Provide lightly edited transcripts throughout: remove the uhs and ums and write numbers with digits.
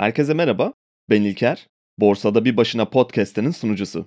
Herkese merhaba, ben İlker, Borsada Bir Başına podcast'inin sunucusu.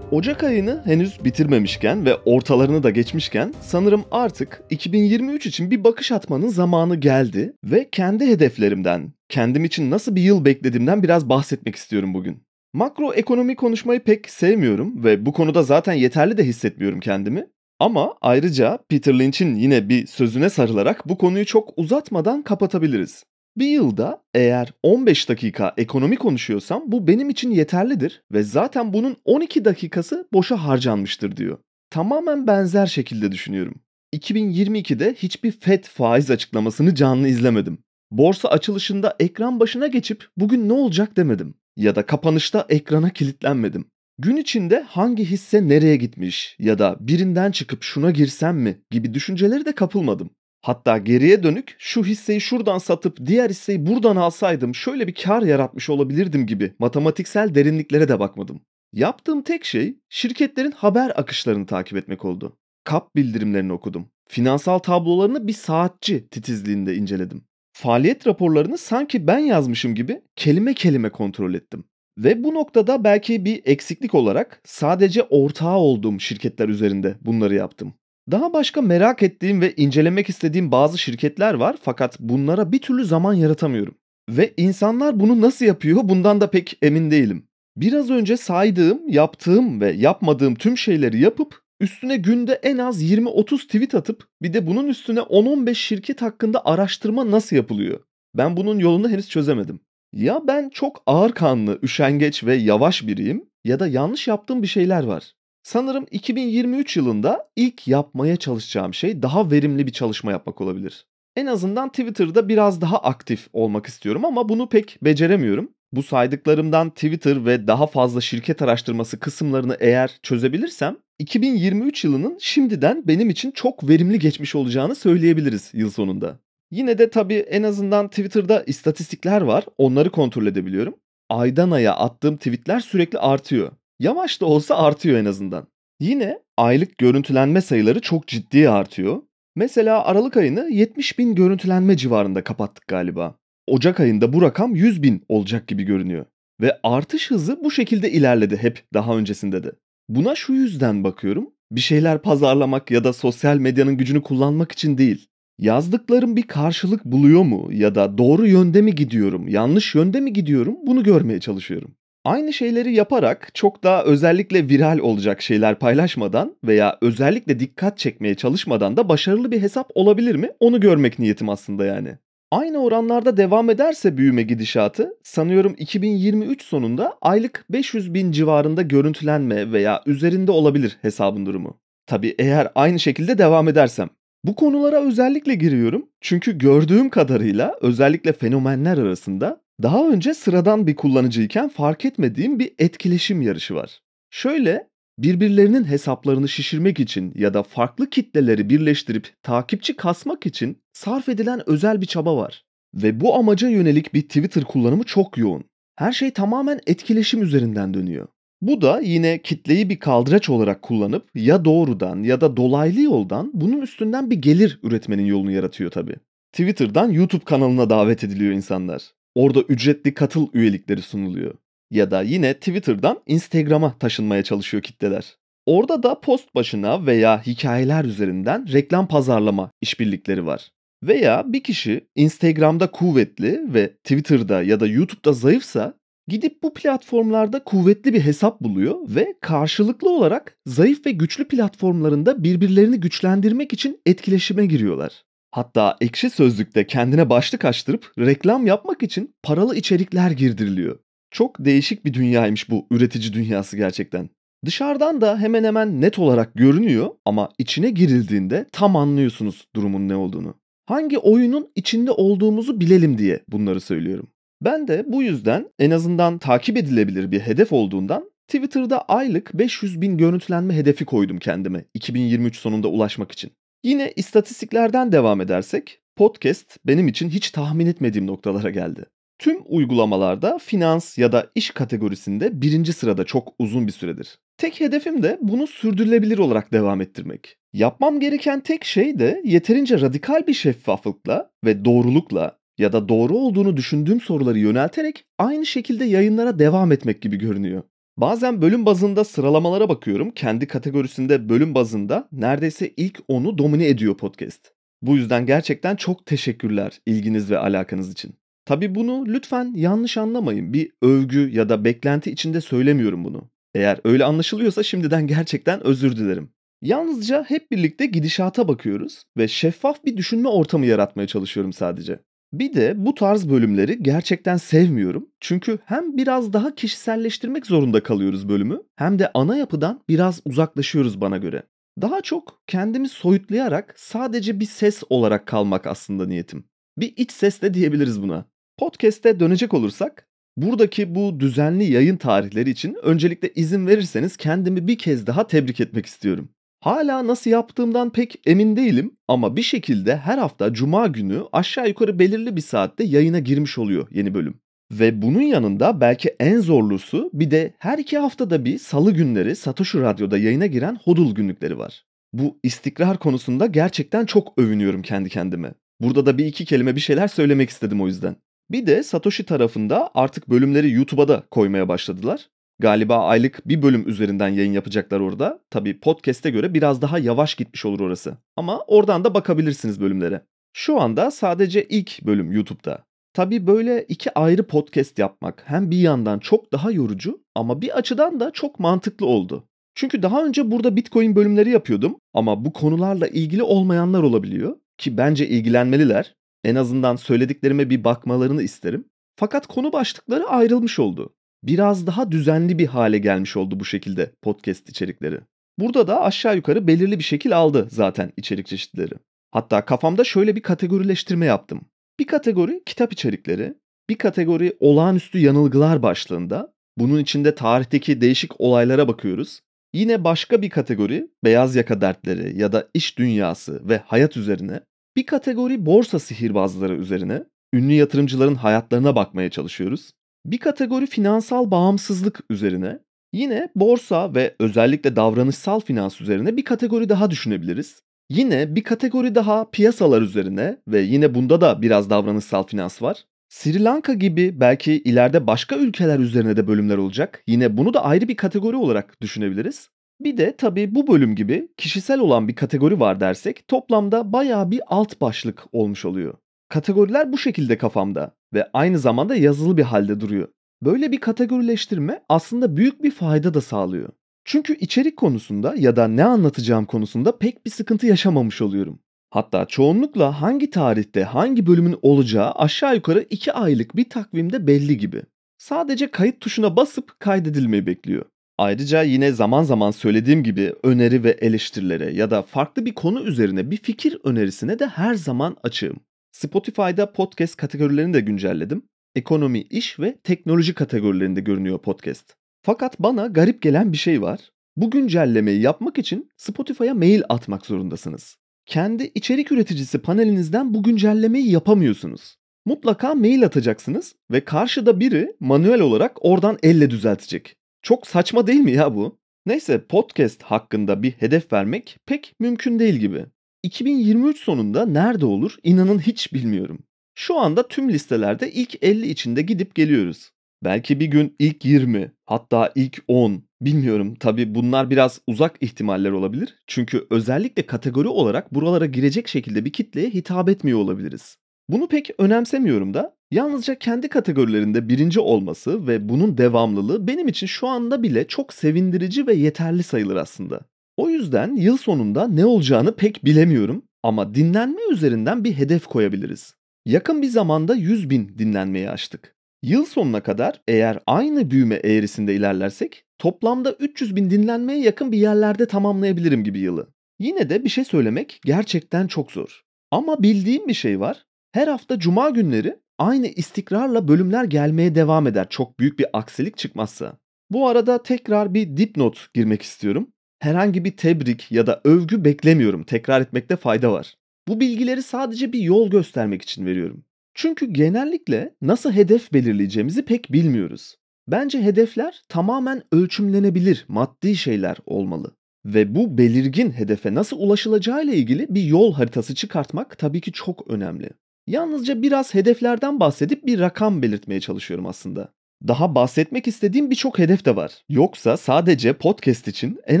Ocak ayını henüz bitirmemişken ve ortalarını da geçmişken sanırım artık 2023 için bir bakış atmanın zamanı geldi ve kendi hedeflerimden, kendim için nasıl bir yıl beklediğimden biraz bahsetmek istiyorum bugün. Makro ekonomi konuşmayı pek sevmiyorum ve bu konuda zaten yeterli de hissetmiyorum kendimi. Ama ayrıca Peter Lynch'in yine bir sözüne sarılarak bu konuyu çok uzatmadan kapatabiliriz. Bir yılda eğer 15 dakika ekonomi konuşuyorsam bu benim için yeterlidir ve zaten bunun 12 dakikası boşa harcanmıştır diyor. Tamamen benzer şekilde düşünüyorum. 2022'de hiçbir FED faiz açıklamasını canlı izlemedim. Borsa açılışında ekran başına geçip bugün ne olacak demedim. Ya da kapanışta ekrana kilitlenmedim. Gün içinde hangi hisse nereye gitmiş ya da birinden çıkıp şuna girsem mi gibi düşüncelere de kapılmadım. Hatta geriye dönük şu hisseyi şuradan satıp diğer hisseyi buradan alsaydım şöyle bir kar yaratmış olabilirdim gibi matematiksel derinliklere de bakmadım. Yaptığım tek şey şirketlerin haber akışlarını takip etmek oldu. KAP bildirimlerini okudum. Finansal tablolarını bir saatçi titizliğinde inceledim. Faaliyet raporlarını sanki ben yazmışım gibi kelime kelime kontrol ettim. Ve bu noktada belki bir eksiklik olarak sadece ortağı olduğum şirketler üzerinde bunları yaptım. Daha başka merak ettiğim ve incelemek istediğim bazı şirketler var fakat bunlara bir türlü zaman yaratamıyorum. Ve insanlar bunu nasıl yapıyor bundan da pek emin değilim. Biraz önce saydığım, yaptığım ve yapmadığım tüm şeyleri yapıp üstüne günde en az 20-30 tweet atıp bir de bunun üstüne 10-15 şirket hakkında araştırma nasıl yapılıyor? Ben bunun yolunu henüz çözemedim. Ya ben çok ağırkanlı, üşengeç ve yavaş biriyim ya da yanlış yaptığım bir şeyler var. Sanırım 2023 yılında ilk yapmaya çalışacağım şey daha verimli bir çalışma yapmak olabilir. En azından Twitter'da biraz daha aktif olmak istiyorum ama bunu pek beceremiyorum. Bu saydıklarımdan Twitter ve daha fazla şirket araştırması kısımlarını eğer çözebilirsem 2023 yılının şimdiden benim için çok verimli geçmiş olacağını söyleyebiliriz yıl sonunda. Yine de tabii en azından Twitter'da istatistikler var, onları kontrol edebiliyorum. Aydan aya attığım tweetler sürekli artıyor. Yavaş da olsa artıyor en azından. Yine aylık görüntülenme sayıları çok ciddi artıyor. Mesela Aralık ayını 70.000 görüntülenme civarında kapattık galiba. Ocak ayında bu rakam 100.000 olacak gibi görünüyor. Ve artış hızı bu şekilde ilerledi hep daha öncesinde de. Buna şu yüzden bakıyorum, bir şeyler pazarlamak ya da sosyal medyanın gücünü kullanmak için değil. Yazdıklarım bir karşılık buluyor mu ya da doğru yönde mi gidiyorum, yanlış yönde mi gidiyorum bunu görmeye çalışıyorum. Aynı şeyleri yaparak çok daha özellikle viral olacak şeyler paylaşmadan veya özellikle dikkat çekmeye çalışmadan da başarılı bir hesap olabilir mi onu görmek niyetim aslında yani. Aynı oranlarda devam ederse büyüme gidişatı sanıyorum 2023 sonunda aylık 500.000 civarında görüntülenme veya üzerinde olabilir hesabın durumu. Tabii eğer aynı şekilde devam edersem. Bu konulara özellikle giriyorum çünkü gördüğüm kadarıyla özellikle fenomenler arasında daha önce sıradan bir kullanıcıyken fark etmediğim bir etkileşim yarışı var. Şöyle birbirlerinin hesaplarını şişirmek için ya da farklı kitleleri birleştirip takipçi kasmak için sarf edilen özel bir çaba var. Ve bu amaca yönelik bir Twitter kullanımı çok yoğun. Her şey tamamen etkileşim üzerinden dönüyor. Bu da yine kitleyi bir kaldıraç olarak kullanıp ya doğrudan ya da dolaylı yoldan bunun üstünden bir gelir üretmenin yolunu yaratıyor tabii. Twitter'dan YouTube kanalına davet ediliyor insanlar. Orada ücretli katıl üyelikleri sunuluyor. Ya da yine Twitter'dan Instagram'a taşınmaya çalışıyor kitleler. Orada da post başına veya hikayeler üzerinden reklam pazarlama işbirlikleri var. Veya bir kişi Instagram'da kuvvetli ve Twitter'da ya da YouTube'da zayıfsa gidip bu platformlarda kuvvetli bir hesap buluyor ve karşılıklı olarak zayıf ve güçlü platformlarında birbirlerini güçlendirmek için etkileşime giriyorlar. Hatta Ekşi Sözlük'te kendine başlık açtırıp reklam yapmak için paralı içerikler girdiriliyor. Çok değişik bir dünyaymış bu üretici dünyası gerçekten. Dışarıdan da hemen hemen net olarak görünüyor ama içine girildiğinde tam anlıyorsunuz durumun ne olduğunu. Hangi oyunun içinde olduğumuzu bilelim diye bunları söylüyorum. Ben de bu yüzden en azından takip edilebilir bir hedef olduğundan Twitter'da aylık 500.000 görüntülenme hedefi koydum kendime 2023 sonunda ulaşmak için. Yine istatistiklerden devam edersek podcast benim için hiç tahmin etmediğim noktalara geldi. Tüm uygulamalarda finans ya da iş kategorisinde birinci sırada çok uzun bir süredir. Tek hedefim de bunu sürdürülebilir olarak devam ettirmek. Yapmam gereken tek şey de yeterince radikal bir şeffaflıkla ve doğrulukla ya da doğru olduğunu düşündüğüm soruları yönelterek aynı şekilde yayınlara devam etmek gibi görünüyor. Bazen bölüm bazında sıralamalara bakıyorum. Kendi kategorisinde bölüm bazında neredeyse ilk 10'u domine ediyor podcast. Bu yüzden gerçekten çok teşekkürler ilginiz ve alakanız için. Tabii bunu lütfen yanlış anlamayın. Bir övgü ya da beklenti içinde söylemiyorum bunu. Eğer öyle anlaşılıyorsa şimdiden gerçekten özür dilerim. Yalnızca hep birlikte gidişata bakıyoruz ve şeffaf bir düşünme ortamı yaratmaya çalışıyorum sadece. Bir de bu tarz bölümleri gerçekten sevmiyorum. Çünkü hem biraz daha kişiselleştirmek zorunda kalıyoruz bölümü, hem de ana yapıdan biraz uzaklaşıyoruz bana göre. Daha çok kendimi soyutlayarak sadece bir ses olarak kalmak aslında niyetim. Bir iç ses de diyebiliriz buna. Podcast'e dönecek olursak, buradaki bu düzenli yayın tarihleri için öncelikle izin verirseniz kendimi bir kez daha tebrik etmek istiyorum. Hala nasıl yaptığımdan pek emin değilim ama bir şekilde her hafta cuma günü aşağı yukarı belirli bir saatte yayına girmiş oluyor yeni bölüm. Ve bunun yanında belki en zorlusu bir de her iki haftada bir salı günleri Satoshi Radyo'da yayına giren HODL Günlükleri var. Bu istikrar konusunda gerçekten çok övünüyorum kendi kendime. Burada da bir iki kelime bir şeyler söylemek istedim o yüzden. Bir de Satoshi tarafında artık bölümleri YouTube'a da koymaya başladılar. Galiba aylık bir bölüm üzerinden yayın yapacaklar orada. Tabii podcast'e göre biraz daha yavaş gitmiş olur orası. Ama oradan da bakabilirsiniz bölümlere. Şu anda sadece ilk bölüm YouTube'da. Tabii böyle iki ayrı podcast yapmak hem bir yandan çok daha yorucu ama bir açıdan da çok mantıklı oldu. Çünkü daha önce burada Bitcoin bölümleri yapıyordum ama bu konularla ilgili olmayanlar olabiliyor ki bence ilgilenmeliler. En azından söylediklerime bir bakmalarını isterim. Fakat konu başlıkları ayrılmış oldu. Biraz daha düzenli bir hale gelmiş oldu bu şekilde podcast içerikleri. Burada da aşağı yukarı belirli bir şekil aldı zaten içerik çeşitleri. Hatta kafamda şöyle bir kategorileştirme yaptım. Bir kategori kitap içerikleri, bir kategori olağanüstü yanılgılar başlığında. Bunun içinde tarihteki değişik olaylara bakıyoruz. Yine başka bir kategori beyaz yaka dertleri ya da iş dünyası ve hayat üzerine. Bir kategori borsa sihirbazları üzerine, ünlü yatırımcıların hayatlarına bakmaya çalışıyoruz. Bir kategori finansal bağımsızlık üzerine, yine borsa ve özellikle davranışsal finans üzerine bir kategori daha düşünebiliriz. Yine bir kategori daha piyasalar üzerine ve yine bunda da biraz davranışsal finans var. Sri Lanka gibi belki ileride başka ülkeler üzerine de bölümler olacak. Yine bunu da ayrı bir kategori olarak düşünebiliriz. Bir de tabii bu bölüm gibi kişisel olan bir kategori var dersek toplamda bayağı bir alt başlık olmuş oluyor. Kategoriler bu şekilde kafamda ve aynı zamanda yazılı bir halde duruyor. Böyle bir kategorileştirme aslında büyük bir fayda da sağlıyor. Çünkü içerik konusunda ya da ne anlatacağım konusunda pek bir sıkıntı yaşamamış oluyorum. Hatta çoğunlukla hangi tarihte hangi bölümün olacağı aşağı yukarı 2 aylık bir takvimde belli gibi. Sadece kayıt tuşuna basıp kaydedilmeyi bekliyor. Ayrıca yine zaman zaman söylediğim gibi öneri ve eleştirilere ya da farklı bir konu üzerine bir fikir önerisine de her zaman açığım. Spotify'da podcast kategorilerini de güncelledim. Ekonomi, iş ve teknoloji kategorilerinde görünüyor podcast. Fakat bana garip gelen bir şey var. Bu güncellemeyi yapmak için Spotify'a mail atmak zorundasınız. Kendi içerik üreticisi panelinizden bu güncellemeyi yapamıyorsunuz. Mutlaka mail atacaksınız ve karşıda biri manuel olarak oradan elle düzeltecek. Çok saçma değil mi ya bu? Neyse, podcast hakkında bir hedef vermek pek mümkün değil gibi. 2023 sonunda nerede olur inanın hiç bilmiyorum. Şu anda tüm listelerde ilk 50 içinde gidip geliyoruz. Belki bir gün ilk 20, hatta ilk 10, bilmiyorum. Tabii bunlar biraz uzak ihtimaller olabilir. Çünkü özellikle kategori olarak buralara girecek şekilde bir kitleye hitap etmiyor olabiliriz. Bunu pek önemsemiyorum da. Yalnızca kendi kategorilerinde birinci olması ve bunun devamlılığı benim için şu anda bile çok sevindirici ve yeterli sayılır aslında. O yüzden yıl sonunda ne olacağını pek bilemiyorum ama dinlenme üzerinden bir hedef koyabiliriz. Yakın bir zamanda 100.000 dinlenmeyi aştık. Yıl sonuna kadar eğer aynı büyüme eğrisinde ilerlersek toplamda 300.000 dinlenmeye yakın bir yerlerde tamamlayabilirim gibi yılı. Yine de bir şey söylemek gerçekten çok zor. Ama bildiğim bir şey var. Her hafta cuma günleri aynı istikrarla bölümler gelmeye devam eder çok büyük bir aksilik çıkmazsa. Bu arada tekrar bir dipnot girmek istiyorum. Herhangi bir tebrik ya da övgü beklemiyorum. Tekrar etmekte fayda var. Bu bilgileri sadece bir yol göstermek için veriyorum. Çünkü genellikle nasıl hedef belirleyeceğimizi pek bilmiyoruz. Bence hedefler tamamen ölçümlenebilir, maddi şeyler olmalı. Ve bu belirgin hedefe nasıl ulaşılacağıyla ilgili bir yol haritası çıkartmak tabii ki çok önemli. Yalnızca biraz hedeflerden bahsedip bir rakam belirtmeye çalışıyorum aslında. Daha bahsetmek istediğim birçok hedef de var. Yoksa sadece podcast için en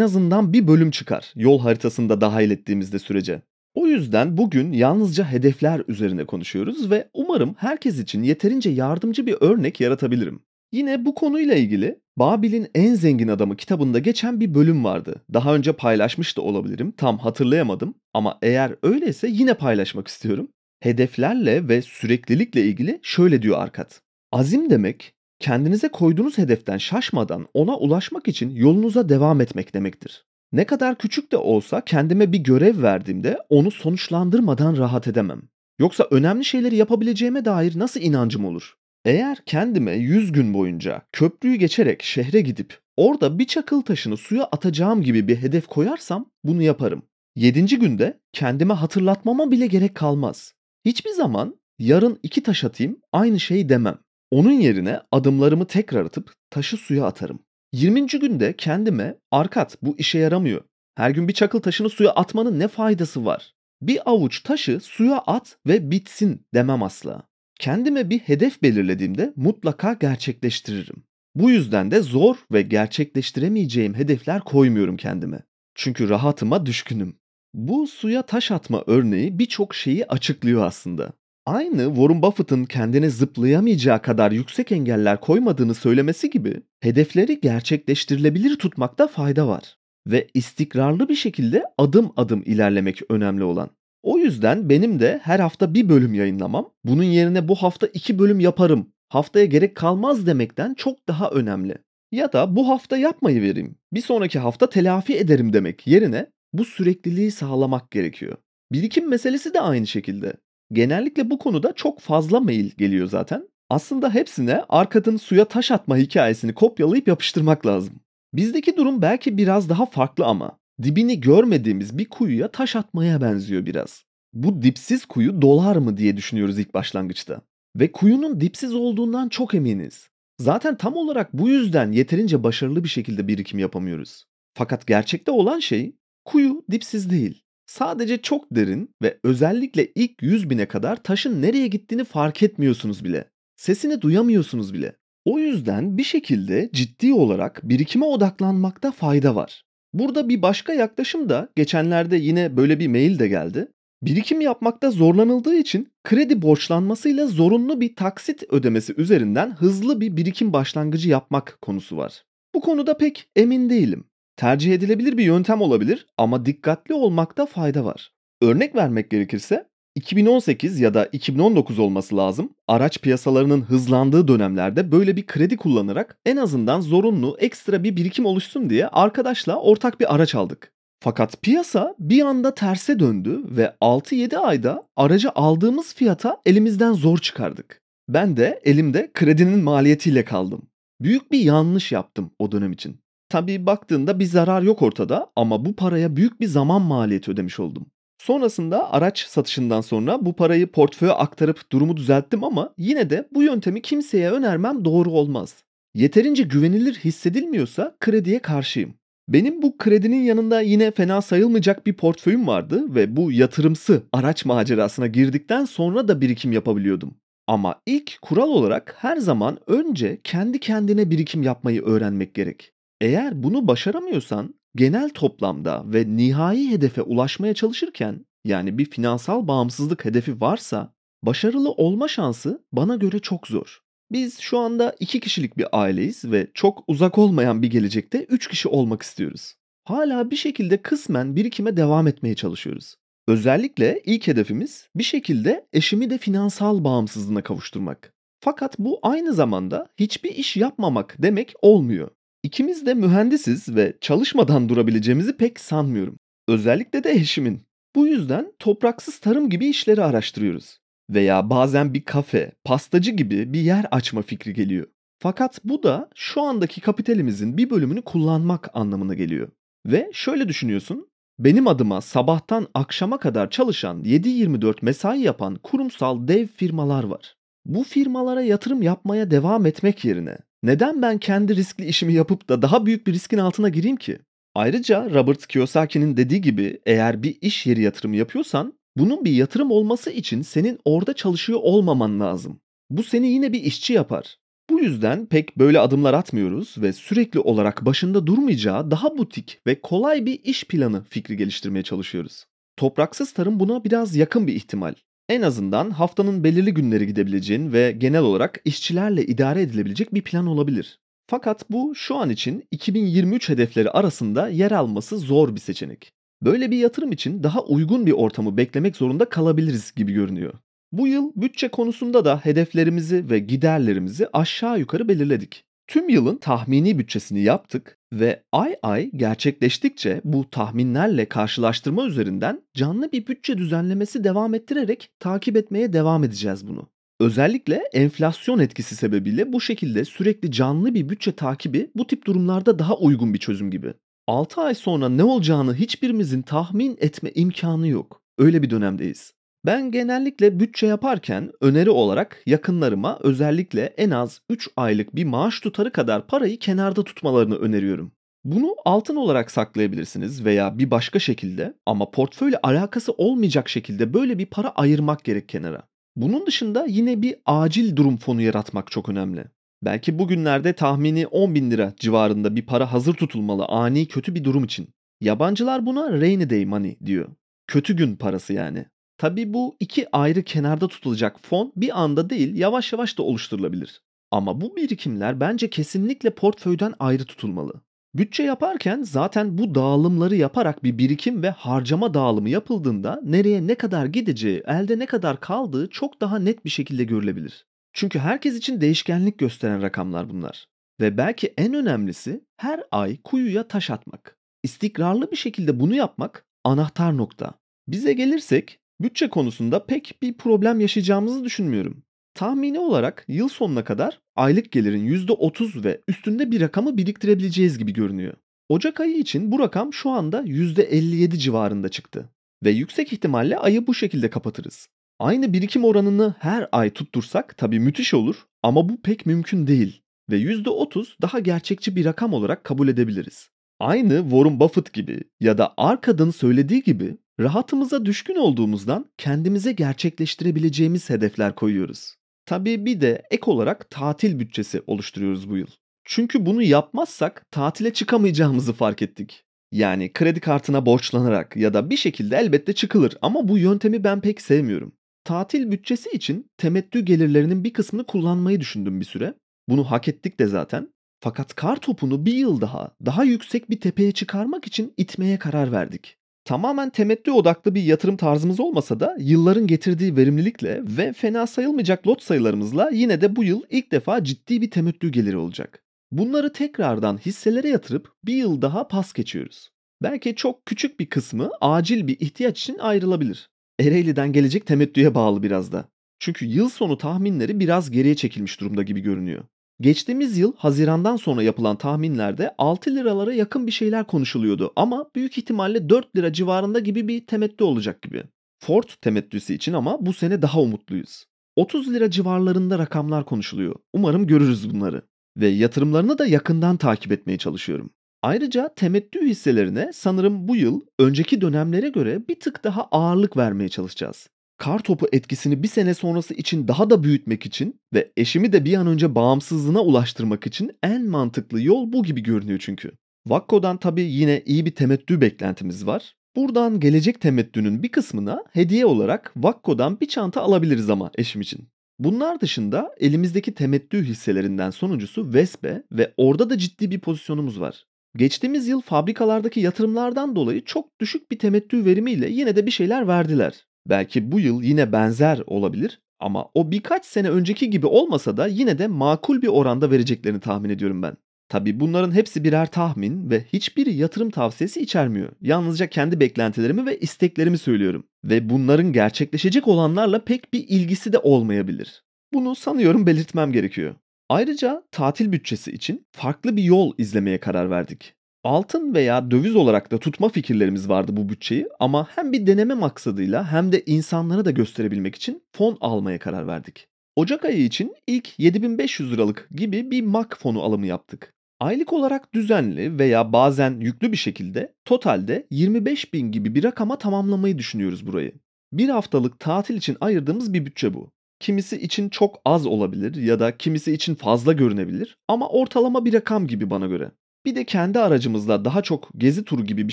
azından bir bölüm çıkar yol haritasında dahil ettiğimizde sürece. O yüzden bugün yalnızca hedefler üzerine konuşuyoruz ve umarım herkes için yeterince yardımcı bir örnek yaratabilirim. Yine bu konuyla ilgili Babil'in En Zengin Adamı kitabında geçen bir bölüm vardı. Daha önce paylaşmış da olabilirim, tam hatırlayamadım ama eğer öyleyse yine paylaşmak istiyorum. Hedeflerle ve süreklilikle ilgili şöyle diyor Arkad. Azim demek, kendinize koyduğunuz hedeften şaşmadan ona ulaşmak için yolunuza devam etmek demektir. Ne kadar küçük de olsa kendime bir görev verdiğimde onu sonuçlandırmadan rahat edemem. Yoksa önemli şeyleri yapabileceğime dair nasıl inancım olur? Eğer kendime 100 gün boyunca köprüyü geçerek şehre gidip orada bir çakıl taşını suya atacağım gibi bir hedef koyarsam bunu yaparım. 7. günde kendime hatırlatmama bile gerek kalmaz. Hiçbir zaman yarın 2 taş atayım aynı şeyi demem. Onun yerine adımlarımı tekrar atıp taşı suya atarım. 20. günde kendime Arkad bu işe yaramıyor. Her gün bir çakıl taşını suya atmanın ne faydası var? Bir avuç taşı suya at ve bitsin demem asla. Kendime bir hedef belirlediğimde mutlaka gerçekleştiririm. Bu yüzden de zor ve gerçekleştiremeyeceğim hedefler koymuyorum kendime. Çünkü rahatıma düşkünüm. Bu suya taş atma örneği birçok şeyi açıklıyor aslında. Aynı Warren Buffett'ın kendine zıplayamayacağı kadar yüksek engeller koymadığını söylemesi gibi hedefleri gerçekleştirilebilir tutmakta fayda var. Ve istikrarlı bir şekilde adım adım ilerlemek önemli olan. O yüzden benim de her hafta bir bölüm yayınlamam, bunun yerine bu hafta 2 bölüm yaparım, haftaya gerek kalmaz demekten çok daha önemli. Ya da bu hafta yapmayı vereyim, bir sonraki hafta telafi ederim demek yerine bu sürekliliği sağlamak gerekiyor. Birikim meselesi de aynı şekilde. Genellikle bu konuda çok fazla mail geliyor zaten. Aslında hepsine Arkad'ın suya taş atma hikayesini kopyalayıp yapıştırmak lazım. Bizdeki durum belki biraz daha farklı ama dibini görmediğimiz bir kuyuya taş atmaya benziyor biraz. Bu dipsiz kuyu dolar mı diye düşünüyoruz ilk başlangıçta. Ve kuyunun dipsiz olduğundan çok eminiz. Zaten tam olarak bu yüzden yeterince başarılı bir şekilde birikim yapamıyoruz. Fakat gerçekte olan şey kuyu dipsiz değil. Sadece çok derin ve özellikle ilk 100.000'e kadar taşın nereye gittiğini fark etmiyorsunuz bile. Sesini duyamıyorsunuz bile. O yüzden bir şekilde ciddi olarak birikime odaklanmakta fayda var. Burada bir başka yaklaşım da geçenlerde yine böyle bir mail de geldi. Birikim yapmakta zorlanıldığı için kredi borçlanmasıyla zorunlu bir taksit ödemesi üzerinden hızlı bir birikim başlangıcı yapmak konusu var. Bu konuda pek emin değilim. Tercih edilebilir bir yöntem olabilir ama dikkatli olmakta fayda var. Örnek vermek gerekirse 2018 ya da 2019 olması lazım. Araç piyasalarının hızlandığı dönemlerde böyle bir kredi kullanarak en azından zorunlu ekstra bir birikim oluşsun diye arkadaşla ortak bir araç aldık. Fakat piyasa bir anda terse döndü ve 6-7 ayda aracı aldığımız fiyata elimizden zor çıkardık. Ben de elimde kredinin maliyetiyle kaldım. Büyük bir yanlış yaptım o dönem için. Tabii baktığında bir zarar yok ortada ama bu paraya büyük bir zaman maliyeti ödemiş oldum. Sonrasında araç satışından sonra bu parayı portföye aktarıp durumu düzelttim ama yine de bu yöntemi kimseye önermem doğru olmaz. Yeterince güvenilir hissedilmiyorsa krediye karşıyım. Benim bu kredinin yanında yine fena sayılmayacak bir portföyüm vardı ve bu yatırımsı araç macerasına girdikten sonra da birikim yapabiliyordum. Ama ilk kural olarak her zaman önce kendi kendine birikim yapmayı öğrenmek gerek. Eğer bunu başaramıyorsan genel toplamda ve nihai hedefe ulaşmaya çalışırken, yani bir finansal bağımsızlık hedefi varsa, başarılı olma şansı bana göre çok zor. Biz şu anda 2 kişilik bir aileyiz ve çok uzak olmayan bir gelecekte 3 kişi olmak istiyoruz. Hala bir şekilde kısmen birikime devam etmeye çalışıyoruz. Özellikle ilk hedefimiz bir şekilde eşimi de finansal bağımsızlığına kavuşturmak. Fakat bu aynı zamanda hiçbir iş yapmamak demek olmuyor. İkimiz de mühendisiz ve çalışmadan durabileceğimizi pek sanmıyorum. Özellikle de eşimin. Bu yüzden topraksız tarım gibi işleri araştırıyoruz. Veya bazen bir kafe, pastacı gibi bir yer açma fikri geliyor. Fakat bu da şu andaki kapitalimizin bir bölümünü kullanmak anlamına geliyor. Ve şöyle düşünüyorsun, Benim adıma sabahtan akşama kadar çalışan, 7/24 mesai yapan kurumsal dev firmalar var. Bu firmalara yatırım yapmaya devam etmek yerine neden ben kendi riskli işimi yapıp da daha büyük bir riskin altına gireyim ki? Ayrıca Robert Kiyosaki'nin dediği gibi eğer bir iş yeri yatırımı yapıyorsan bunun bir yatırım olması için senin orada çalışıyor olmaman lazım. Bu seni yine bir işçi yapar. Bu yüzden pek böyle adımlar atmıyoruz ve sürekli olarak başında durmayacağı daha butik ve kolay bir iş planı fikri geliştirmeye çalışıyoruz. Topraksız tarım buna biraz yakın bir ihtimal. En azından haftanın belirli günleri gidebileceğin ve genel olarak işçilerle idare edilebilecek bir plan olabilir. Fakat bu şu an için 2023 hedefleri arasında yer alması zor bir seçenek. Böyle bir yatırım için daha uygun bir ortamı beklemek zorunda kalabiliriz gibi görünüyor. Bu yıl bütçe konusunda da hedeflerimizi ve giderlerimizi aşağı yukarı belirledik. Tüm yılın tahmini bütçesini yaptık ve ay ay gerçekleştikçe bu tahminlerle karşılaştırma üzerinden canlı bir bütçe düzenlemesi devam ettirerek takip etmeye devam edeceğiz bunu. Özellikle enflasyon etkisi sebebiyle bu şekilde sürekli canlı bir bütçe takibi bu tip durumlarda daha uygun bir çözüm gibi. 6 ay sonra ne olacağını hiçbirimizin tahmin etme imkanı yok. Öyle bir dönemdeyiz. Ben genellikle bütçe yaparken öneri olarak yakınlarıma özellikle en az 3 aylık bir maaş tutarı kadar parayı kenarda tutmalarını öneriyorum. Bunu altın olarak saklayabilirsiniz veya bir başka şekilde ama portföyle alakası olmayacak şekilde böyle bir para ayırmak gerek kenara. Bunun dışında yine bir acil durum fonu yaratmak çok önemli. Belki bugünlerde tahmini 10.000 lira civarında bir para hazır tutulmalı ani kötü bir durum için. Yabancılar buna rainy day money diyor. Kötü gün parası yani. Tabii bu iki ayrı kenarda tutulacak fon bir anda değil yavaş yavaş da oluşturulabilir. Ama bu birikimler bence kesinlikle portföyden ayrı tutulmalı. Bütçe yaparken zaten bu dağılımları yaparak bir birikim ve harcama dağılımı yapıldığında nereye ne kadar gideceği, elde ne kadar kaldığı çok daha net bir şekilde görülebilir. Çünkü herkes için değişkenlik gösteren rakamlar bunlar. Ve belki en önemlisi her ay kuyuya taş atmak. İstikrarlı bir şekilde bunu yapmak anahtar nokta. Bize gelirsek bütçe konusunda pek bir problem yaşayacağımızı düşünmüyorum. Tahmini olarak yıl sonuna kadar aylık gelirin %30 ve üstünde bir rakamı biriktirebileceğiz gibi görünüyor. Ocak ayı için bu rakam şu anda %57 civarında çıktı. Ve yüksek ihtimalle ayı bu şekilde kapatırız. Aynı birikim oranını her ay tuttursak tabii müthiş olur ama bu pek mümkün değil. Ve %30 daha gerçekçi bir rakam olarak kabul edebiliriz. Aynı Warren Buffett gibi ya da Arkad'ın söylediği gibi rahatımıza düşkün olduğumuzdan kendimize gerçekleştirebileceğimiz hedefler koyuyoruz. Tabii bir de ek olarak tatil bütçesi oluşturuyoruz bu yıl. Çünkü bunu yapmazsak tatile çıkamayacağımızı fark ettik. Yani kredi kartına borçlanarak ya da bir şekilde elbette çıkılır ama bu yöntemi ben pek sevmiyorum. Tatil bütçesi için temettü gelirlerinin bir kısmını kullanmayı düşündüm bir süre. Bunu hak ettik de zaten. Fakat kar topunu bir yıl daha yüksek bir tepeye çıkarmak için itmeye karar verdik. Tamamen temettü odaklı bir yatırım tarzımız olmasa da yılların getirdiği verimlilikle ve fena sayılmayacak lot sayılarımızla yine de bu yıl ilk defa ciddi bir temettü geliri olacak. Bunları tekrardan hisselere yatırıp bir yıl daha pas geçiyoruz. Belki çok küçük bir kısmı acil bir ihtiyaç için ayrılabilir. Ereğli'den gelecek temettüye bağlı biraz da. Çünkü yıl sonu tahminleri biraz geriye çekilmiş durumda gibi görünüyor. Geçtiğimiz yıl Haziran'dan sonra yapılan tahminlerde 6 liralara yakın bir şeyler konuşuluyordu ama büyük ihtimalle 4 lira civarında gibi bir temettü olacak gibi. Ford temettüsü için ama bu sene daha umutluyuz. 30 lira civarlarında rakamlar konuşuluyor. Umarım görürüz bunları. Ve yatırımlarını da yakından takip etmeye çalışıyorum. Ayrıca temettü hisselerine sanırım bu yıl önceki dönemlere göre bir tık daha ağırlık vermeye çalışacağız. Kar topu etkisini bir sene sonrası için daha da büyütmek için ve eşimi de bir an önce bağımsızlığına ulaştırmak için en mantıklı yol bu gibi görünüyor çünkü. Vakko'dan tabii yine iyi bir temettü beklentimiz var. Buradan gelecek temettünün bir kısmına hediye olarak Vakko'dan bir çanta alabiliriz ama eşim için. Bunlar dışında elimizdeki temettü hisselerinden sonuncusu Vespe ve orada da ciddi bir pozisyonumuz var. Geçtiğimiz yıl fabrikalardaki yatırımlardan dolayı çok düşük bir temettü verimiyle yine de bir şeyler verdiler. Belki bu yıl yine benzer olabilir ama o birkaç sene önceki gibi olmasa da yine de makul bir oranda vereceklerini tahmin ediyorum ben. Tabii bunların hepsi birer tahmin ve hiçbiri yatırım tavsiyesi içermiyor. Yalnızca kendi beklentilerimi ve isteklerimi söylüyorum. Ve bunların gerçekleşecek olanlarla pek bir ilgisi de olmayabilir. Bunu sanıyorum belirtmem gerekiyor. Ayrıca tatil bütçesi için farklı bir yol izlemeye karar verdik. Altın veya döviz olarak da tutma fikirlerimiz vardı bu bütçeyi ama hem bir deneme maksadıyla hem de insanlara da gösterebilmek için fon almaya karar verdik. Ocak ayı için ilk 7500 liralık gibi bir MAC fonu alımı yaptık. Aylık olarak düzenli veya bazen yüklü bir şekilde totalde 25.000 gibi bir rakama tamamlamayı düşünüyoruz burayı. Bir haftalık tatil için ayırdığımız bir bütçe bu. Kimisi için çok az olabilir ya da kimisi için fazla görünebilir ama ortalama bir rakam gibi bana göre. Bir de kendi aracımızla daha çok gezi turu gibi bir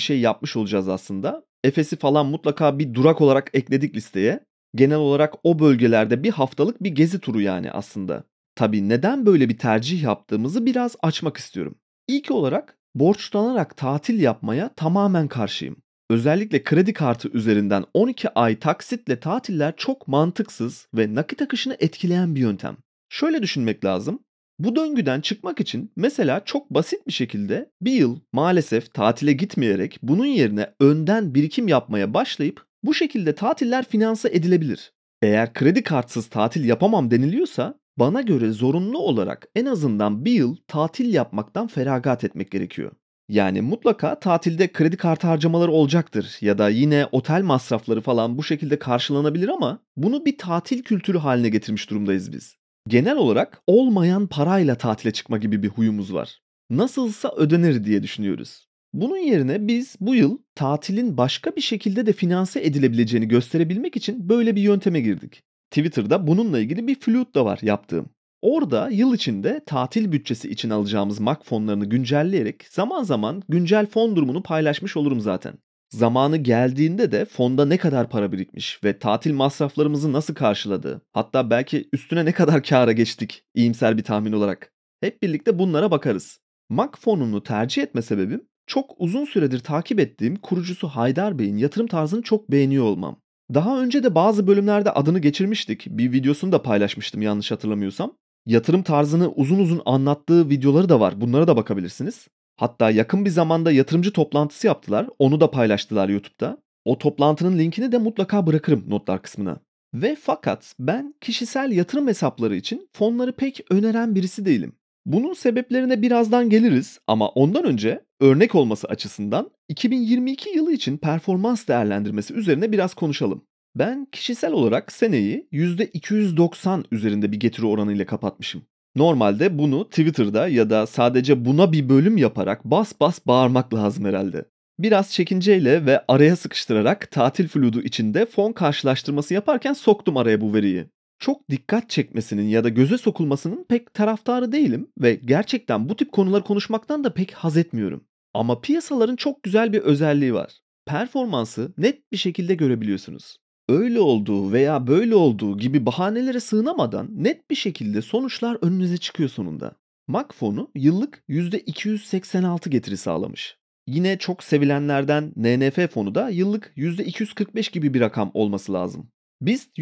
şey yapmış olacağız aslında. Efes'i falan mutlaka bir durak olarak ekledik listeye. Genel olarak o bölgelerde bir haftalık bir gezi turu yani aslında. Tabii neden böyle bir tercih yaptığımızı biraz açmak istiyorum. İlk olarak borçlanarak tatil yapmaya tamamen karşıyım. Özellikle kredi kartı üzerinden 12 ay taksitle tatiller çok mantıksız ve nakit akışını etkileyen bir yöntem. Şöyle düşünmek lazım. Bu döngüden çıkmak için mesela çok basit bir şekilde bir yıl maalesef tatile gitmeyerek bunun yerine önden birikim yapmaya başlayıp bu şekilde tatiller finanse edilebilir. Eğer kredi kartsız tatil yapamam deniliyorsa bana göre zorunlu olarak en azından bir yıl tatil yapmaktan feragat etmek gerekiyor. Yani mutlaka tatilde kredi kartı harcamaları olacaktır ya da yine otel masrafları falan bu şekilde karşılanabilir ama bunu bir tatil kültürü haline getirmiş durumdayız biz. Genel olarak olmayan parayla tatile çıkma gibi bir huyumuz var. Nasılsa ödenir diye düşünüyoruz. Bunun yerine biz bu yıl tatilin başka bir şekilde de finanse edilebileceğini gösterebilmek için böyle bir yönteme girdik. Twitter'da bununla ilgili bir flüt da var yaptığım. Orada yıl içinde tatil bütçesi için alacağımız MAC fonlarını güncelleyerek zaman zaman güncel fon durumunu paylaşmış olurum zaten. Zamanı geldiğinde de fonda ne kadar para birikmiş ve tatil masraflarımızı nasıl karşıladı, hatta belki üstüne ne kadar kâra geçtik iyimser bir tahmin olarak. Hep birlikte bunlara bakarız. MAC fonunu tercih etme sebebim çok uzun süredir takip ettiğim kurucusu Haydar Bey'in yatırım tarzını çok beğeniyor olmam. Daha önce de bazı bölümlerde adını geçirmiştik, bir videosunu da paylaşmıştım yanlış hatırlamıyorsam. Yatırım tarzını uzun uzun anlattığı videoları da var, bunlara da bakabilirsiniz. Hatta yakın bir zamanda yatırımcı toplantısı yaptılar, onu da paylaştılar YouTube'da. O toplantının linkini de mutlaka bırakırım notlar kısmına. Ve fakat ben kişisel yatırım hesapları için fonları pek öneren birisi değilim. Bunun sebeplerine birazdan geliriz ama ondan önce örnek olması açısından 2022 yılı için performans değerlendirmesi üzerine biraz konuşalım. Ben kişisel olarak seneyi %290 üzerinde bir getiri oranıyla kapatmışım. Normalde bunu Twitter'da ya da sadece buna bir bölüm yaparak bas bas bağırmak lazım herhalde. Biraz çekinceyle ve araya sıkıştırarak tatil fludu içinde fon karşılaştırması yaparken soktum araya bu veriyi. Çok dikkat çekmesinin ya da göze sokulmasının pek taraftarı değilim ve gerçekten bu tip konuları konuşmaktan da pek haz etmiyorum. Ama piyasaların çok güzel bir özelliği var. Performansı net bir şekilde görebiliyorsunuz. Öyle olduğu veya böyle olduğu gibi bahanelere sığınamadan net bir şekilde sonuçlar önünüze çıkıyor sonunda. MAC fonu yıllık %286 getiri sağlamış. Yine çok sevilenlerden NNF fonu da yıllık %245 gibi bir rakam olması lazım. BIST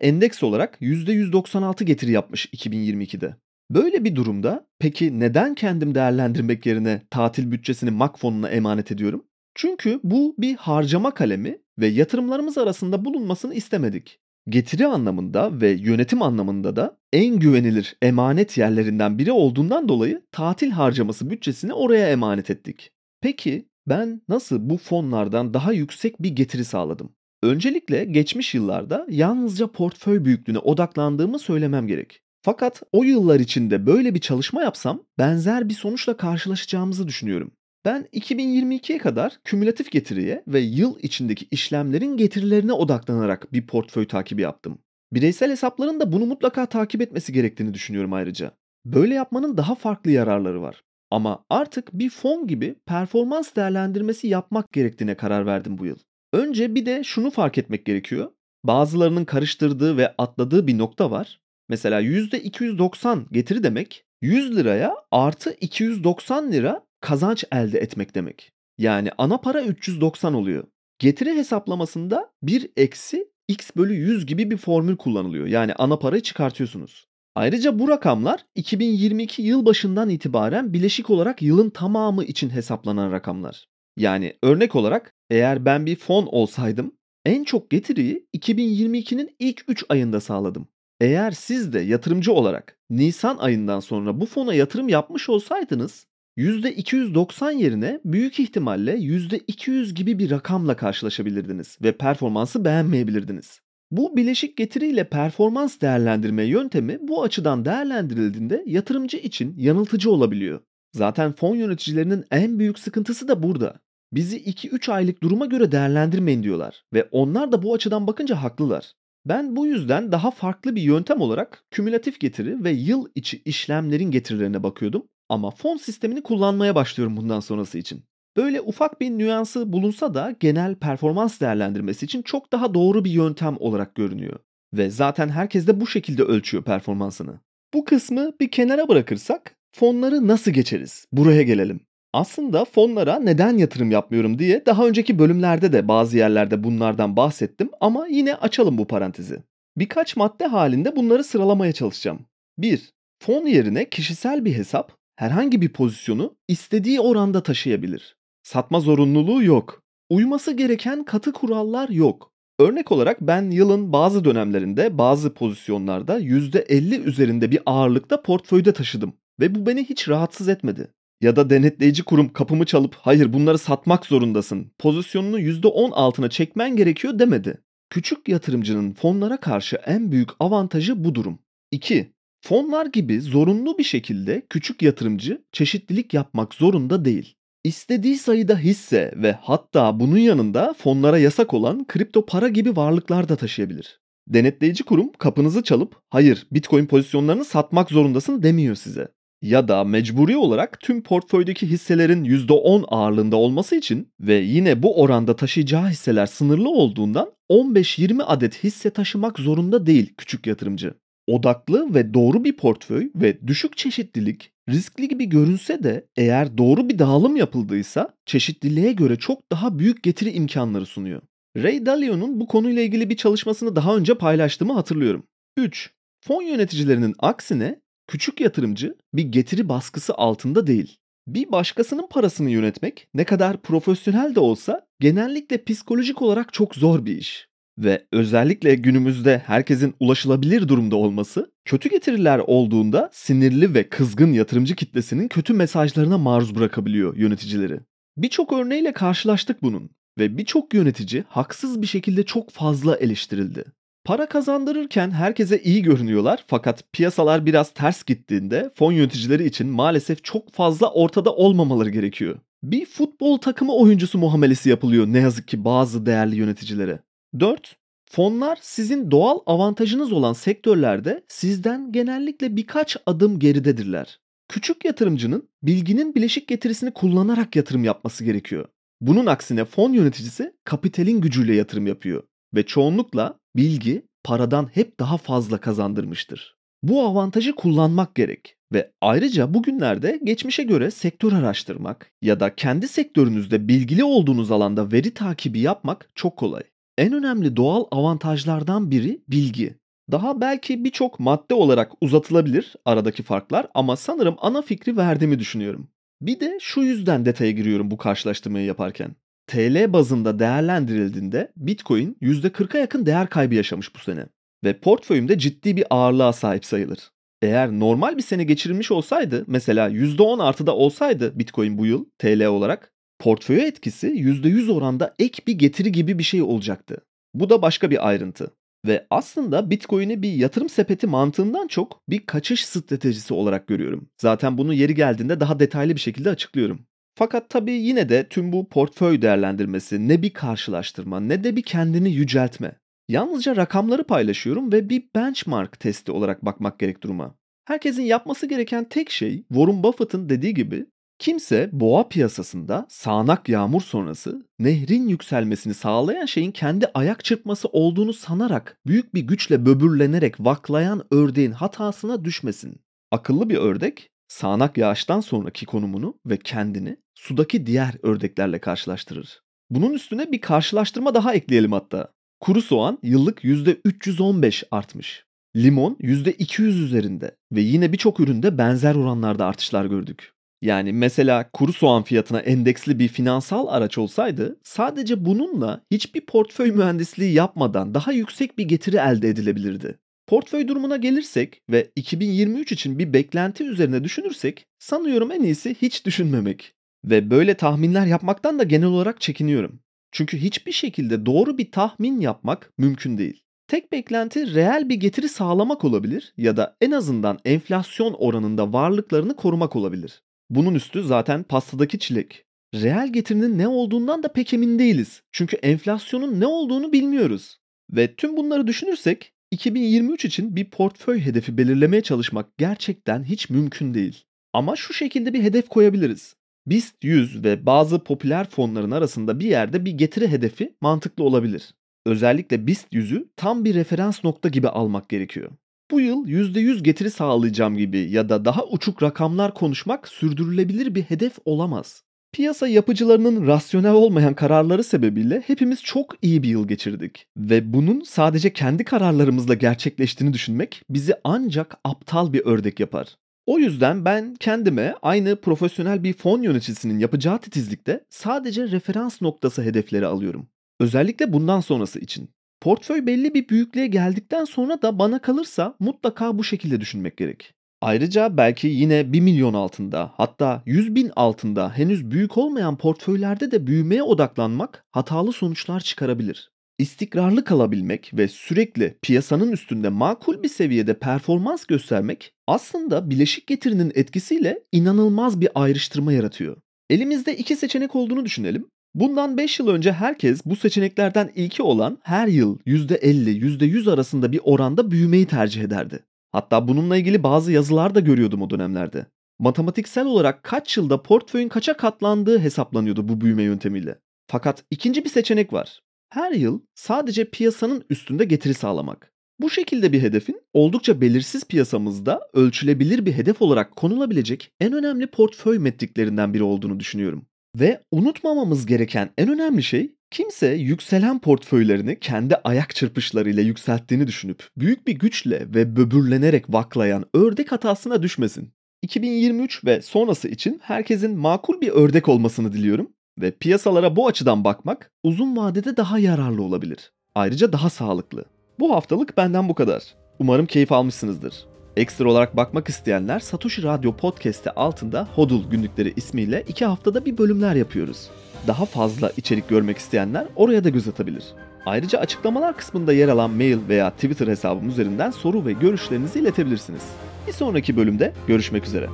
endeks olarak %196 getiri yapmış 2022'de. Böyle bir durumda peki neden kendim değerlendirmek yerine tatil bütçesini MAC fonuna emanet ediyorum? Çünkü bu bir harcama kalemi ve yatırımlarımız arasında bulunmasını istemedik. Getiri anlamında ve yönetim anlamında da en güvenilir emanet yerlerinden biri olduğundan dolayı tatil harcaması bütçesini oraya emanet ettik. Peki ben nasıl bu fonlardan daha yüksek bir getiri sağladım? Öncelikle geçmiş yıllarda yalnızca portföy büyüklüğüne odaklandığımı söylemem gerek. Fakat o yıllar içinde böyle bir çalışma yapsam benzer bir sonuçla karşılaşacağımızı düşünüyorum. Ben 2022'ye kadar kümülatif getiriye ve yıl içindeki işlemlerin getirilerine odaklanarak bir portföy takibi yaptım. Bireysel hesapların da bunu mutlaka takip etmesi gerektiğini düşünüyorum ayrıca. Böyle yapmanın daha farklı yararları var. Ama artık bir fon gibi performans değerlendirmesi yapmak gerektiğine karar verdim bu yıl. Önce bir de şunu fark etmek gerekiyor. Bazılarının karıştırdığı ve atladığı bir nokta var. Mesela %290 getiri demek 100 liraya artı 290 lira kazanç elde etmek demek. Yani ana para 390 oluyor. Getiri hesaplamasında 1 eksi x bölü 100 gibi bir formül kullanılıyor. Yani ana parayı çıkartıyorsunuz. Ayrıca bu rakamlar 2022 yıl başından itibaren bileşik olarak yılın tamamı için hesaplanan rakamlar. Yani örnek olarak eğer ben bir fon olsaydım en çok getiriyi 2022'nin ilk 3 ayında sağladım. Eğer siz de yatırımcı olarak Nisan ayından sonra bu fona yatırım yapmış olsaydınız %290 yerine büyük ihtimalle %200 gibi bir rakamla karşılaşabilirdiniz ve performansı beğenmeyebilirdiniz. Bu bileşik getiriyle performans değerlendirme yöntemi bu açıdan değerlendirildiğinde yatırımcı için yanıltıcı olabiliyor. Zaten fon yöneticilerinin en büyük sıkıntısı da burada. Bizi 2-3 aylık duruma göre değerlendirmeyin diyorlar ve onlar da bu açıdan bakınca haklılar. Ben bu yüzden daha farklı bir yöntem olarak kümülatif getiri ve yıl içi işlemlerin getirilerine bakıyordum ama fon sistemini kullanmaya başlıyorum bundan sonrası için. Böyle ufak bir nüansı bulunsa da genel performans değerlendirmesi için çok daha doğru bir yöntem olarak görünüyor. Ve zaten herkes de bu şekilde ölçüyor performansını. Bu kısmı bir kenara bırakırsak fonları nasıl geçeriz? Buraya gelelim. Aslında fonlara neden yatırım yapmıyorum diye daha önceki bölümlerde de bazı yerlerde bunlardan bahsettim ama yine açalım bu parantezi. Birkaç madde halinde bunları sıralamaya çalışacağım. 1. Fon yerine kişisel bir hesap herhangi bir pozisyonu istediği oranda taşıyabilir. Satma zorunluluğu yok. Uyması gereken katı kurallar yok. Örnek olarak ben yılın bazı dönemlerinde bazı pozisyonlarda %50 üzerinde bir ağırlıkta portföyde taşıdım ve bu beni hiç rahatsız etmedi. Ya da denetleyici kurum kapımı çalıp hayır bunları satmak zorundasın, pozisyonunu %10 altına çekmen gerekiyor demedi. Küçük yatırımcının fonlara karşı en büyük avantajı bu durum. 2. Fonlar gibi zorunlu bir şekilde küçük yatırımcı çeşitlilik yapmak zorunda değil. İstediği sayıda hisse ve hatta bunun yanında fonlara yasak olan kripto para gibi varlıklar da taşıyabilir. Denetleyici kurum kapınızı çalıp hayır Bitcoin pozisyonlarını satmak zorundasın demiyor size. Ya da mecburi olarak tüm portföydeki hisselerin %10 ağırlığında olması için ve yine bu oranda taşıyacağı hisseler sınırlı olduğundan 15-20 adet hisse taşımak zorunda değil küçük yatırımcı. Odaklı ve doğru bir portföy ve düşük çeşitlilik riskli gibi görünse de eğer doğru bir dağılım yapıldıysa çeşitliliğe göre çok daha büyük getiri imkanları sunuyor. Ray Dalio'nun bu konuyla ilgili bir çalışmasını daha önce paylaştığımı hatırlıyorum. 3. Fon yöneticilerinin aksine küçük yatırımcı bir getiri baskısı altında değil. Bir başkasının parasını yönetmek ne kadar profesyonel de olsa genellikle psikolojik olarak çok zor bir iş. Ve özellikle günümüzde herkesin ulaşılabilir durumda olması, kötü getiriler olduğunda sinirli ve kızgın yatırımcı kitlesinin kötü mesajlarına maruz bırakabiliyor yöneticileri. Birçok örneğiyle karşılaştık bunun ve birçok yönetici haksız bir şekilde çok fazla eleştirildi. Para kazandırırken herkese iyi görünüyorlar fakat piyasalar biraz ters gittiğinde fon yöneticileri için maalesef çok fazla ortada olmamaları gerekiyor. Bir futbol takımı oyuncusu muamelesi yapılıyor ne yazık ki bazı değerli yöneticilere. 4. Fonlar sizin doğal avantajınız olan sektörlerde sizden genellikle birkaç adım geridedirler. Küçük yatırımcının bilginin bileşik getirisini kullanarak yatırım yapması gerekiyor. Bunun aksine fon yöneticisi kapitalin gücüyle yatırım yapıyor ve çoğunlukla bilgi paradan hep daha fazla kazandırmıştır. Bu avantajı kullanmak gerek ve ayrıca bugünlerde geçmişe göre sektör araştırmak ya da kendi sektörünüzde bilgili olduğunuz alanda veri takibi yapmak çok kolay. En önemli doğal avantajlardan biri bilgi. Daha belki birçok madde olarak uzatılabilir aradaki farklar ama sanırım ana fikri verdiğimi düşünüyorum. Bir de şu yüzden detaya giriyorum bu karşılaştırmayı yaparken. TL bazında değerlendirildiğinde Bitcoin %40'a yakın değer kaybı yaşamış bu sene ve portföyümde ciddi bir ağırlığa sahip sayılır. Eğer normal bir sene geçirilmiş olsaydı mesela %10 artıda olsaydı Bitcoin bu yıl TL olarak portföye etkisi %100 oranda ek bir getiri gibi bir şey olacaktı. Bu da başka bir ayrıntı ve aslında Bitcoin'i bir yatırım sepeti mantığından çok bir kaçış stratejisi olarak görüyorum. Zaten bunu yeri geldiğinde daha detaylı bir şekilde açıklıyorum. Fakat tabii yine de tüm bu portföy değerlendirmesi ne bir karşılaştırma ne de bir kendini yüceltme. Yalnızca rakamları paylaşıyorum ve bir benchmark testi olarak bakmak gerek duruma. Herkesin yapması gereken tek şey Warren Buffett'ın dediği gibi kimse boğa piyasasında sağanak yağmur sonrası nehrin yükselmesini sağlayan şeyin kendi ayak çırpması olduğunu sanarak büyük bir güçle böbürlenerek vaklayan ördeğin hatasına düşmesin. Akıllı bir ördek sağanak yağıştan sonraki konumunu ve kendini sudaki diğer ördeklerle karşılaştırır. Bunun üstüne bir karşılaştırma daha ekleyelim hatta. Kuru soğan yıllık %315 artmış. Limon %200 üzerinde ve yine birçok üründe benzer oranlarda artışlar gördük. Yani mesela kuru soğan fiyatına endeksli bir finansal araç olsaydı sadece bununla hiçbir portföy mühendisliği yapmadan daha yüksek bir getiri elde edilebilirdi. Portföy durumuna gelirsek ve 2023 için bir beklenti üzerine düşünürsek sanıyorum en iyisi hiç düşünmemek. Ve böyle tahminler yapmaktan da genel olarak çekiniyorum. Çünkü hiçbir şekilde doğru bir tahmin yapmak mümkün değil. Tek beklenti reel bir getiri sağlamak olabilir ya da en azından enflasyon oranında varlıklarını korumak olabilir. Bunun üstü zaten pastadaki çilek. Reel getirinin ne olduğundan da pek emin değiliz. Çünkü enflasyonun ne olduğunu bilmiyoruz. Ve tüm bunları düşünürsek 2023 için bir portföy hedefi belirlemeye çalışmak gerçekten hiç mümkün değil. Ama şu şekilde bir hedef koyabiliriz. BIST 100 ve bazı popüler fonların arasında bir yerde bir getiri hedefi mantıklı olabilir. Özellikle BIST 100'ü tam bir referans nokta gibi almak gerekiyor. Bu yıl %100 getiri sağlayacağım gibi ya da daha uçuk rakamlar konuşmak sürdürülebilir bir hedef olamaz. Piyasa yapıcılarının rasyonel olmayan kararları sebebiyle hepimiz çok iyi bir yıl geçirdik. Ve bunun sadece kendi kararlarımızla gerçekleştiğini düşünmek bizi ancak aptal bir ördek yapar. O yüzden ben kendime aynı profesyonel bir fon yöneticisinin yapacağı titizlikte sadece referans noktası hedefleri alıyorum. Özellikle bundan sonrası için. Portföy belli bir büyüklüğe geldikten sonra da bana kalırsa mutlaka bu şekilde düşünmek gerek. Ayrıca belki yine 1 milyon altında hatta 100 bin altında henüz büyük olmayan portföylerde de büyümeye odaklanmak hatalı sonuçlar çıkarabilir. İstikrarlı kalabilmek ve sürekli piyasanın üstünde makul bir seviyede performans göstermek aslında bileşik getirinin etkisiyle inanılmaz bir ayrıştırma yaratıyor. Elimizde 2 seçenek olduğunu düşünelim. Bundan 5 yıl önce herkes bu seçeneklerden ilki olan her yıl %50-%100 arasında bir oranda büyümeyi tercih ederdi. Hatta bununla ilgili bazı yazılar da görüyordum o dönemlerde. Matematiksel olarak kaç yılda portföyün kaça katlandığı hesaplanıyordu bu büyüme yöntemiyle. Fakat ikinci bir seçenek var. Her yıl sadece piyasanın üstünde getiri sağlamak. Bu şekilde bir hedefin oldukça belirsiz piyasamızda ölçülebilir bir hedef olarak konulabilecek en önemli portföy metriklerinden biri olduğunu düşünüyorum. Ve unutmamamız gereken en önemli şey kimse yükselen portföylerini kendi ayak çırpışlarıyla yükselttiğini düşünüp büyük bir güçle ve böbürlenerek vaklayan ördek hatasına düşmesin. 2023 ve sonrası için herkesin makul bir ördek olmasını diliyorum ve piyasalara bu açıdan bakmak uzun vadede daha yararlı olabilir. Ayrıca daha sağlıklı. Bu haftalık benden bu kadar. Umarım keyif almışsınızdır. Ekstra olarak bakmak isteyenler Satoshi Radyo Podcast'te altında HODL Günlükleri ismiyle 2 haftada bir bölümler yapıyoruz. Daha fazla içerik görmek isteyenler oraya da göz atabilir. Ayrıca açıklamalar kısmında yer alan mail veya Twitter hesabım üzerinden soru ve görüşlerinizi iletebilirsiniz. Bir sonraki bölümde görüşmek üzere.